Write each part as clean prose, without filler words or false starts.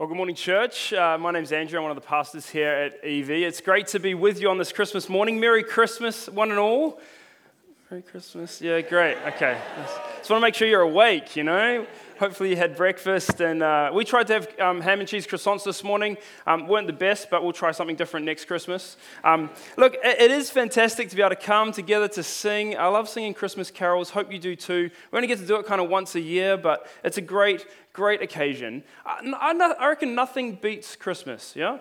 Well, good morning, church. My name's Andrew. I'm one of the pastors here at EV. It's great to be with you on this Christmas morning. Merry Christmas, one and all. Merry Christmas. Yeah, great. Okay. Just want to make sure you're awake, you know. Hopefully you had breakfast. And we tried to have ham and cheese croissants this morning. Weren't the best, but we'll try something different next Christmas. Look, it is fantastic to be able to come together to sing. I love singing Christmas carols. Hope you do too. We only get to do it kind of once a year, but it's a great occasion. I reckon nothing beats Christmas, yeah?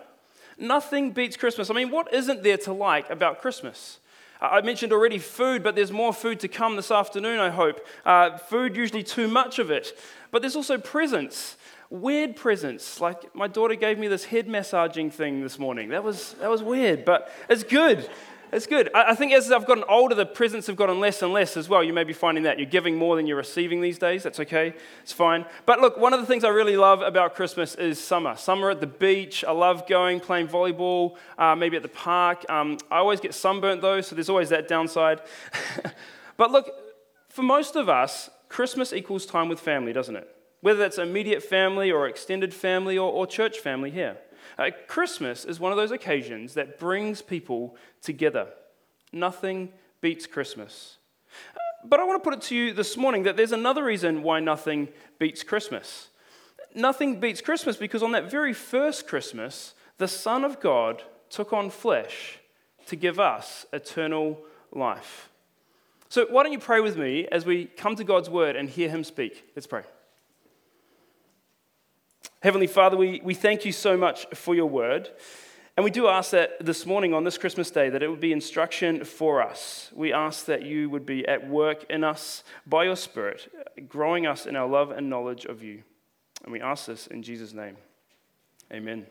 Nothing beats Christmas. I mean, what isn't there to like about Christmas? I mentioned already food, but there's more food to come this afternoon, I hope. Food, usually too much of it. But there's also presents, weird presents. Like my daughter gave me this head massaging thing this morning. That was weird, but it's good. It's good. I think as I've gotten older, the presents have gotten less and less as well. You may be finding that. You're giving more than you're receiving these days. That's okay. It's fine. But look, one of the things I really love about Christmas is summer. Summer at the beach. I love going, playing volleyball, maybe at the park. I always get sunburnt though, so there's always that downside. But look, for most of us, Christmas equals time with family, doesn't it? Whether that's immediate family or extended family or church family here. Christmas is one of those occasions that brings people together. Nothing beats Christmas. But I want to put it to you this morning that there's another reason why nothing beats Christmas. Nothing beats Christmas because on that very first Christmas, the Son of God took on flesh to give us eternal life. So why don't you pray with me as we come to God's word and hear him speak. Let's pray. Heavenly Father, we thank you so much for your word, and we do ask that this morning on this Christmas day that it would be instruction for us. We ask that you would be at work in us by your Spirit, growing us in our love and knowledge of you. And we ask this in Jesus' name. Amen.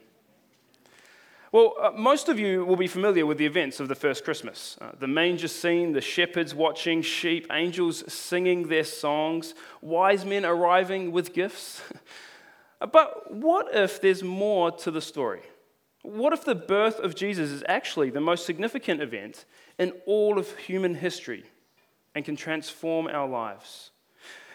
Well, most of you will be familiar with the events of the first Christmas. The manger scene, the shepherds watching sheep, angels singing their songs, wise men arriving with gifts. But what if there's more to the story? What if the birth of Jesus is actually the most significant event in all of human history and can transform our lives?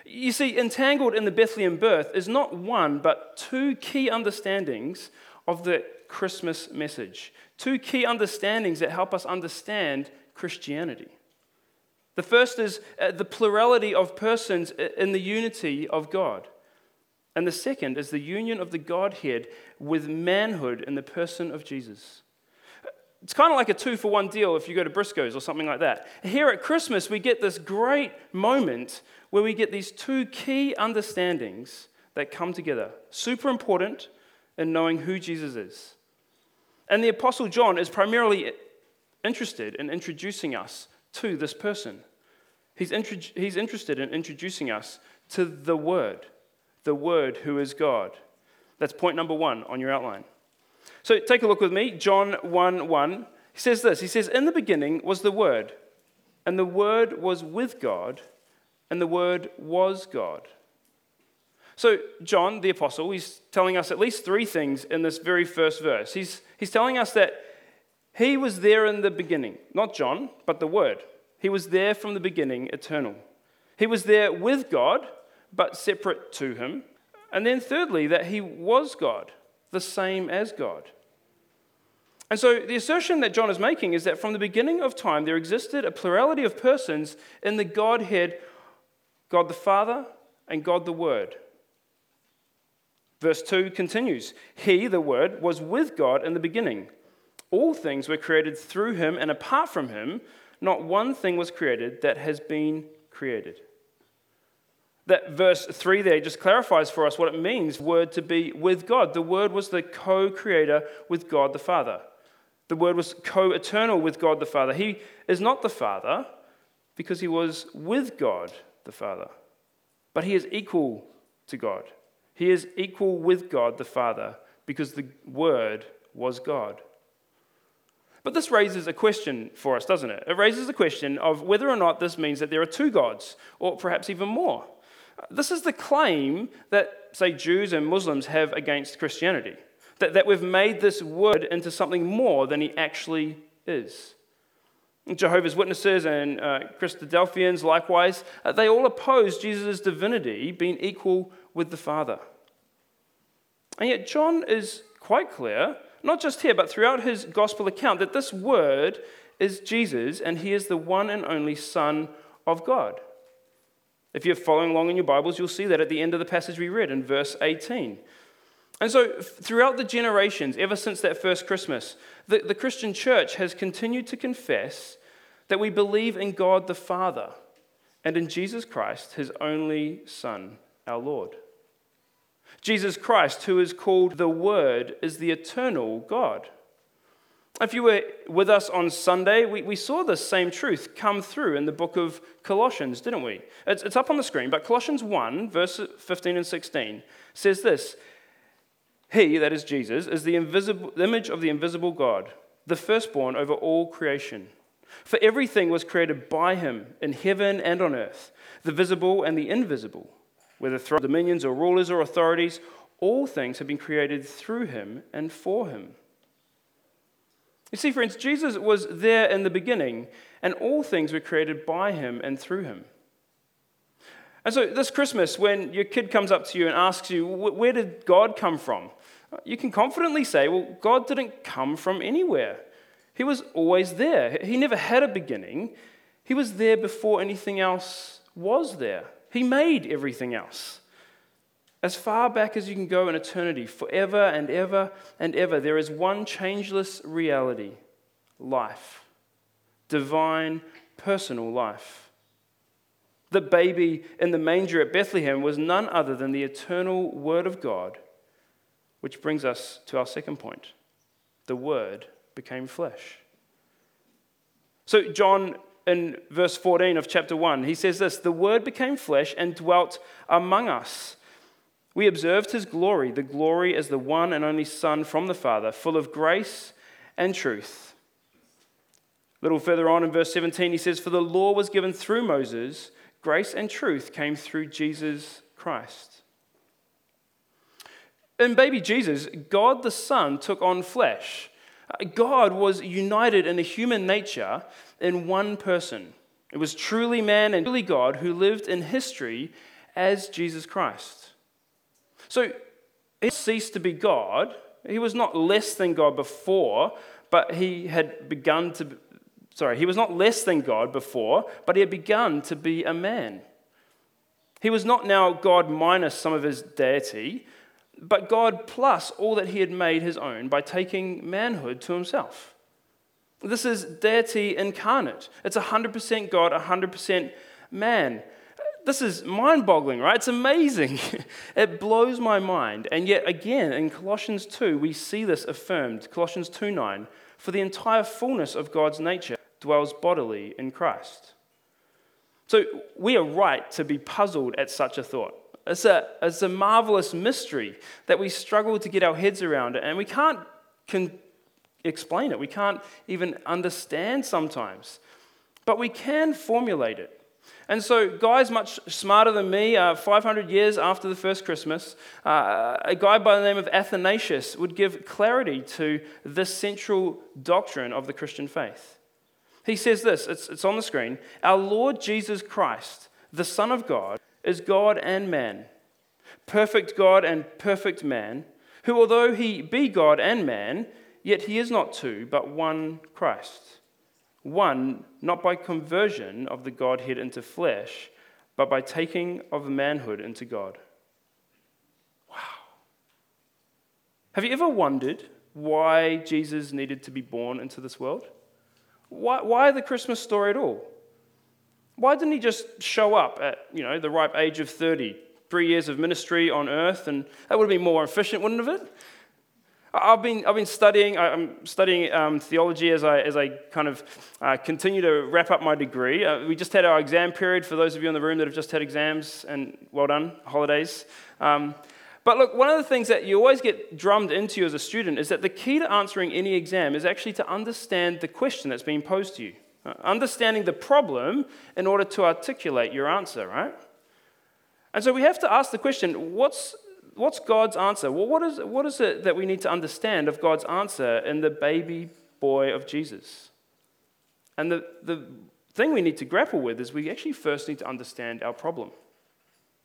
You see, entangled in the Bethlehem birth is not one, but two key understandings of the Christmas message. Two key understandings that help us understand Christianity. The first is the plurality of persons in the unity of God. And the second is the union of the Godhead with manhood in the person of Jesus. It's kind of like a 2-for-1 deal if you go to Briscoe's or something like that. Here at Christmas, we get this great moment where we get these two key understandings that come together. Super important in knowing who Jesus is. And the Apostle John is primarily interested in introducing us to this person. He's interested in introducing us to the Word. The Word who is God. That's point number one on your outline. So take a look with me, John 1:1. He says this, in the beginning was the Word, and the Word was with God, and the Word was God. So John, the apostle, he's telling us at least three things in this very first verse. He's telling us that he was there in the beginning, not John, but the Word. He was there from the beginning, eternal. He was there with God, but separate to him. And then thirdly, that he was God, the same as God. And so the assertion that John is making is that from the beginning of time, there existed a plurality of persons in the Godhead, God the Father and God the Word. Verse 2 continues, he, the Word, was with God in the beginning. All things were created through him, and apart from him, not one thing was created that has been created. That verse 3 there just clarifies for us what it means, Word to be with God. The Word was the co-creator with God the Father. The Word was co-eternal with God the Father. He is not the Father because he was with God the Father. But he is equal to God. He is equal with God the Father because the Word was God. But this raises a question for us, doesn't it? It raises the question of whether or not this means that there are two gods, or perhaps even more. This is the claim that, say, Jews and Muslims have against Christianity, that we've made this Word into something more than he actually is. Jehovah's Witnesses and Christadelphians, likewise, they all oppose Jesus' divinity being equal with the Father. And yet John is quite clear, not just here, but throughout his gospel account, that this word is Jesus, and he is the one and only Son of God. If you're following along in your Bibles, you'll see that at the end of the passage we read in verse 18. And so throughout the generations, ever since that first Christmas, the Christian church has continued to confess that we believe in God the Father and in Jesus Christ, his only Son, our Lord. Jesus Christ, who is called the Word, is the eternal God. If you were with us on Sunday, we saw this same truth come through in the book of Colossians, didn't we? It's up on the screen, but Colossians 1, verses 15 and 16, says this: He, that is Jesus, is the invisible image of the invisible God, the firstborn over all creation. For everything was created by him in heaven and on earth, the visible and the invisible, whether through dominions or rulers or authorities, all things have been created through him and for him. You see, friends, Jesus was there in the beginning, and all things were created by him and through him. And so this Christmas, when your kid comes up to you and asks you, where did God come from? You can confidently say, well, God didn't come from anywhere. He was always there. He never had a beginning. He was there before anything else was there. He made everything else. As far back as you can go in eternity, forever and ever and ever, there is one changeless reality: life. Divine, personal life. The baby in the manger at Bethlehem was none other than the eternal Word of God, which brings us to our second point. The Word became flesh. So John, in verse 14 of chapter 1, he says this: The Word became flesh and dwelt among us. We observed his glory, the glory as the one and only Son from the Father, full of grace and truth. A little further on in verse 17, he says, For the law was given through Moses, grace and truth came through Jesus Christ. In baby Jesus, God the Son took on flesh. God was united in a human nature in one person. It was truly man and truly God who lived in history as Jesus Christ. So he ceased to be God. He was not less than God before, but he was not less than God before, but he had begun to be a man. He was not now God minus some of his deity, but God plus all that he had made his own by taking manhood to himself. This is deity incarnate. It's 100% God, 100% man. This is mind-boggling, right? It's amazing. It blows my mind. And yet again, in Colossians 2, we see this affirmed. Colossians 2:9, For the entire fullness of God's nature dwells bodily in Christ. So we are right to be puzzled at such a thought. It's a marvelous mystery that we struggle to get our heads around, and we can't explain it. We can't even understand sometimes. But we can formulate it. And so guys much smarter than me, 500 years after the first Christmas, a guy by the name of Athanasius would give clarity to this central doctrine of the Christian faith. He says this, it's on the screen: Our Lord Jesus Christ, the Son of God, is God and man, perfect God and perfect man, who although he be God and man, yet he is not two, but one Christ. One, not by conversion of the Godhead into flesh, but by taking of manhood into God. Wow. Have you ever wondered why Jesus needed to be born into this world? Why the Christmas story at all? Why didn't he just show up at, the ripe age of 30, 3 years of ministry on earth, and that would have been more efficient, wouldn't it? I'm studying theology as I kind of continue to wrap up my degree. We just had our exam period, for those of you in the room that have just had exams, and well done, holidays. But look, one of the things that you always get drummed into you as a student is that the key to answering any exam is actually to understand the question that's being posed to you. Understanding the problem in order to articulate your answer, right? And so we have to ask the question, What's God's answer? Well, what is it that we need to understand of God's answer in the baby boy of Jesus? And the thing we need to grapple with is we actually first need to understand our problem.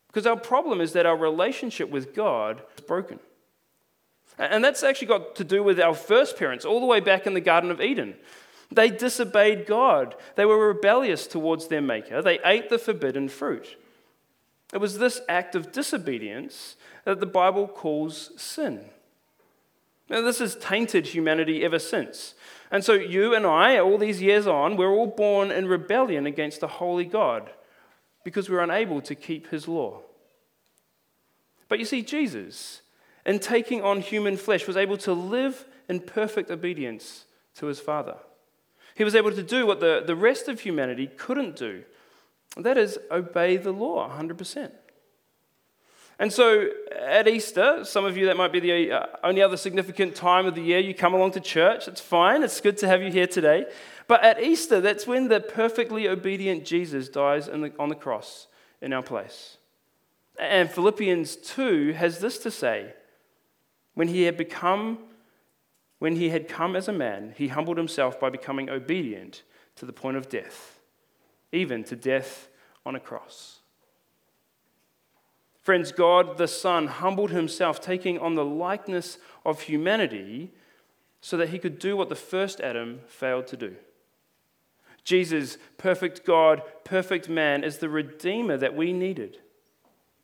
Because our problem is that our relationship with God is broken. And that's actually got to do with our first parents, all the way back in the Garden of Eden. They disobeyed God. They were rebellious towards their Maker. They ate the forbidden fruit. It was this act of disobedience that the Bible calls sin. Now, this has tainted humanity ever since. And so you and I, all these years on, we're all born in rebellion against a holy God because we're unable to keep his law. But you see, Jesus, in taking on human flesh, was able to live in perfect obedience to his Father. He was able to do what the rest of humanity couldn't do, and that is obey the law 100%. And so at Easter, some of you, that might be the only other significant time of the year you come along to church. It's fine. It's good to have you here today. But at Easter, that's when the perfectly obedient Jesus dies on the cross in our place. And Philippians 2 has this to say: when he had come as a man, he humbled himself by becoming obedient to the point of death, even to death on a cross. Friends, God the Son humbled himself, taking on the likeness of humanity so that he could do what the first Adam failed to do. Jesus, perfect God, perfect man, is the Redeemer that we needed.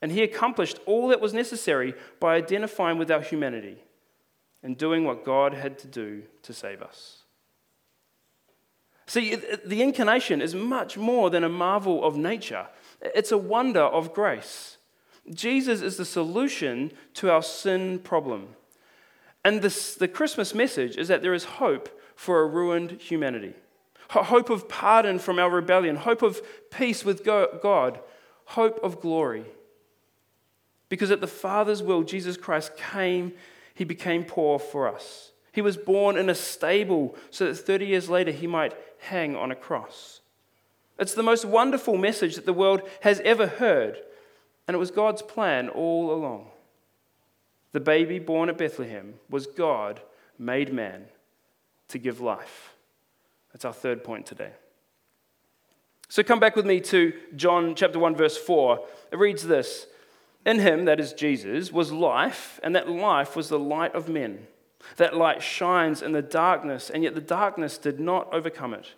And he accomplished all that was necessary by identifying with our humanity and doing what God had to do to save us. See, the incarnation is much more than a marvel of nature. It's a wonder of grace. Jesus is the solution to our sin problem. And the Christmas message is that there is hope for a ruined humanity. Hope of pardon from our rebellion. Hope of peace with God. Hope of glory. Because at the Father's will, Jesus Christ came, he became poor for us. He was born in a stable so that 30 years later he might hang on a cross. It's the most wonderful message that the world has ever heard. And it was God's plan all along. The baby born at Bethlehem was God made man to give life. That's our third point today. So come back with me to John chapter 1, verse 4. It reads this: "In him," that is Jesus, "was life, and that life was the light of men. That light shines in the darkness, and yet the darkness did not overcome it."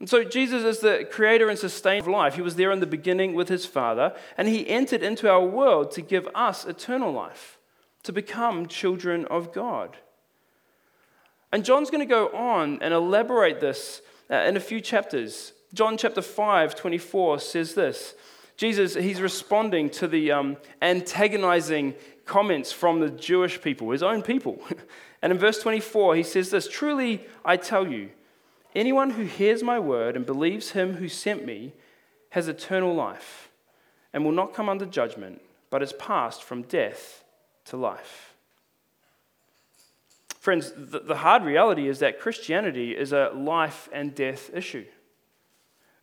And so Jesus is the creator and sustainer of life. He was there in the beginning with his Father, and he entered into our world to give us eternal life, to become children of God. And John's going to go on and elaborate this in a few chapters. John chapter 5:24 says this. Jesus, he's responding to the antagonizing comments from the Jewish people, his own people. And in verse 24, he says this: "Truly, I tell you, anyone who hears my word and believes him who sent me has eternal life and will not come under judgment, but is passed from death to life." Friends, the hard reality is that Christianity is a life and death issue.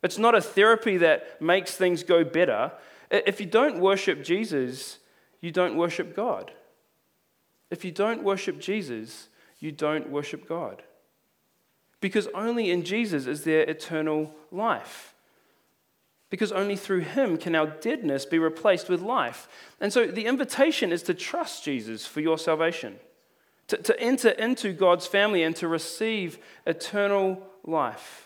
It's not a therapy that makes things go better. If you don't worship Jesus, you don't worship God. If you don't worship Jesus, you don't worship God. Because only in Jesus is there eternal life. Because only through him can our deadness be replaced with life. And so the invitation is to trust Jesus for your salvation, to enter into God's family and to receive eternal life.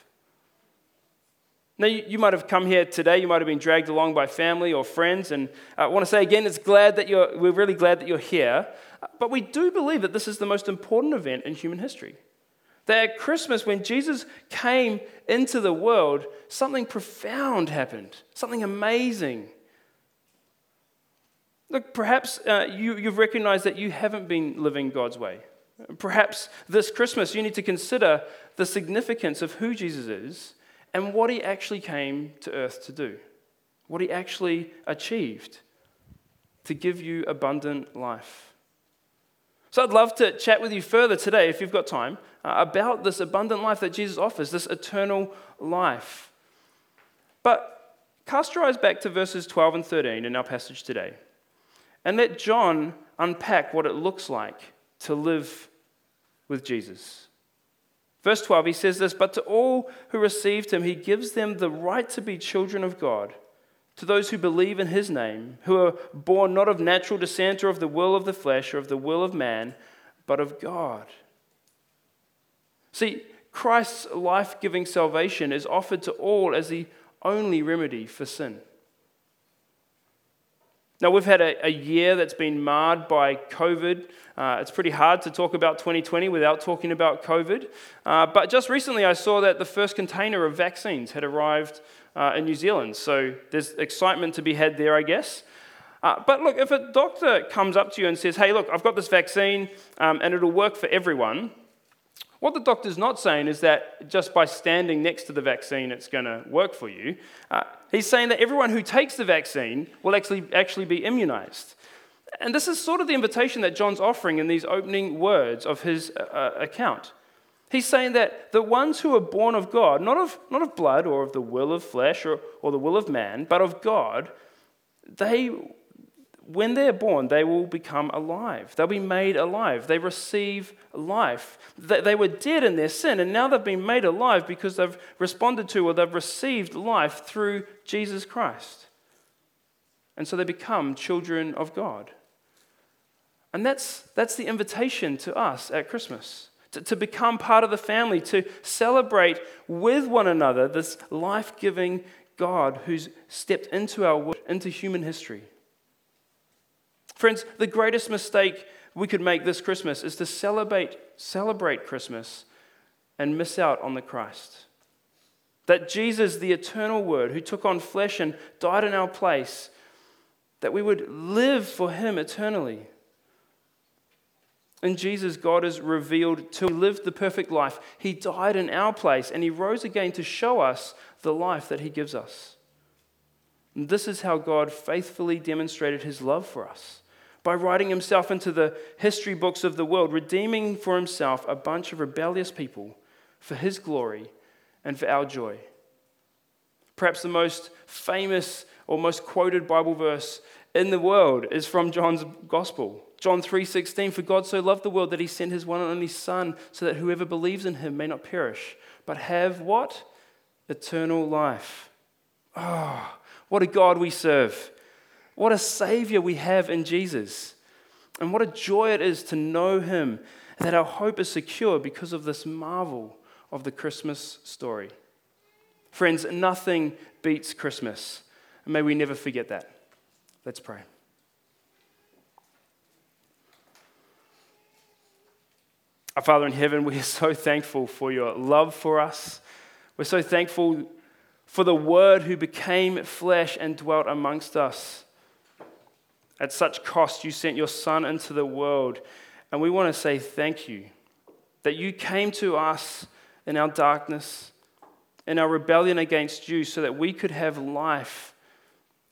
Now, you might have come here today, you might have been dragged along by family or friends, and I want to say again, we're really glad that you're here, but we do believe that this is the most important event in human history. That at Christmas, when Jesus came into the world, something profound happened, something amazing. Look, perhaps you've recognized that you haven't been living God's way. Perhaps this Christmas you need to consider the significance of who Jesus is and what he actually came to earth to do, what he actually achieved to give you abundant life. So I'd love to chat with you further today, if you've got time, about this abundant life that Jesus offers, this eternal life. But cast your eyes back to verses 12 and 13 in our passage today, and let John unpack what it looks like to live with Jesus. Verse 12, he says this: "But to all who received him, he gives them the right to be children of God, to those who believe in his name, who are born not of natural descent or of the will of the flesh or of the will of man, but of God. See, Christ's life-giving salvation is offered to all as the only remedy for sin. Now, we've had a year that's been marred by COVID. It's pretty hard to talk about 2020 without talking about COVID. But just recently, I saw that the first container of vaccines had arrived in New Zealand. So there's excitement to be had there, I guess. But look, if a doctor comes up to you and says, hey, look, I've got this vaccine and it'll work for everyone, what the doctor's not saying is that just by standing next to the vaccine, it's going to work for you. He's saying that everyone who takes the vaccine will actually be immunized. And this is sort of the invitation that John's offering in these opening words of his account. He's saying that the ones who are born of God, not of blood or of the will of flesh or the will of man, but of God, when they're born, they will become alive. They'll be made alive. They receive life. They were dead in their sin, and now they've been made alive because they've responded to or they've received life through Jesus Christ. And so they become children of God. And that's the invitation to us at Christmas, to become part of the family, to celebrate with one another this life-giving God who's stepped into our world, into human history. Friends, the greatest mistake we could make this Christmas is to celebrate Christmas and miss out on the Christ. That Jesus, the eternal Word, who took on flesh and died in our place, that we would live for him eternally. In Jesus, God is revealed to live the perfect life. He died in our place and he rose again to show us the life that he gives us. And this is how God faithfully demonstrated his love for us, by writing himself into the history books of the world, redeeming for himself a bunch of rebellious people for his glory and for our joy. Perhaps the most famous or most quoted Bible verse in the world is from John's Gospel. John 3:16, for God so loved the world that he sent his one and only Son, so that whoever believes in him may not perish, but have what? Eternal life. Oh, what a God we serve. What a Savior we have in Jesus. And what a joy it is to know him, that our hope is secure because of this marvel of the Christmas story. Friends, nothing beats Christmas. And may we never forget that. Let's pray. Our Father in heaven, we are so thankful for your love for us. We're so thankful for the Word who became flesh and dwelt amongst us. At such cost, you sent your Son into the world. And we want to say thank you that you came to us in our darkness, in our rebellion against you, so that we could have life.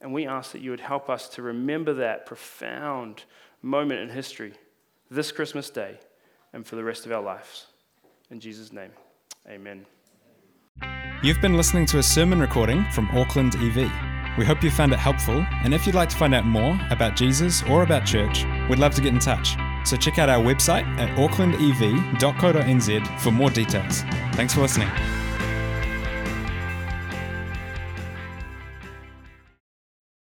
And we ask that you would help us to remember that profound moment in history this Christmas day and for the rest of our lives. In Jesus' name, amen. You've been listening to a sermon recording from Auckland EV. We hope you found it helpful, and if you'd like to find out more about Jesus or about church, we'd love to get in touch. So check out our website at AucklandEv.co.nz for more details. Thanks for listening.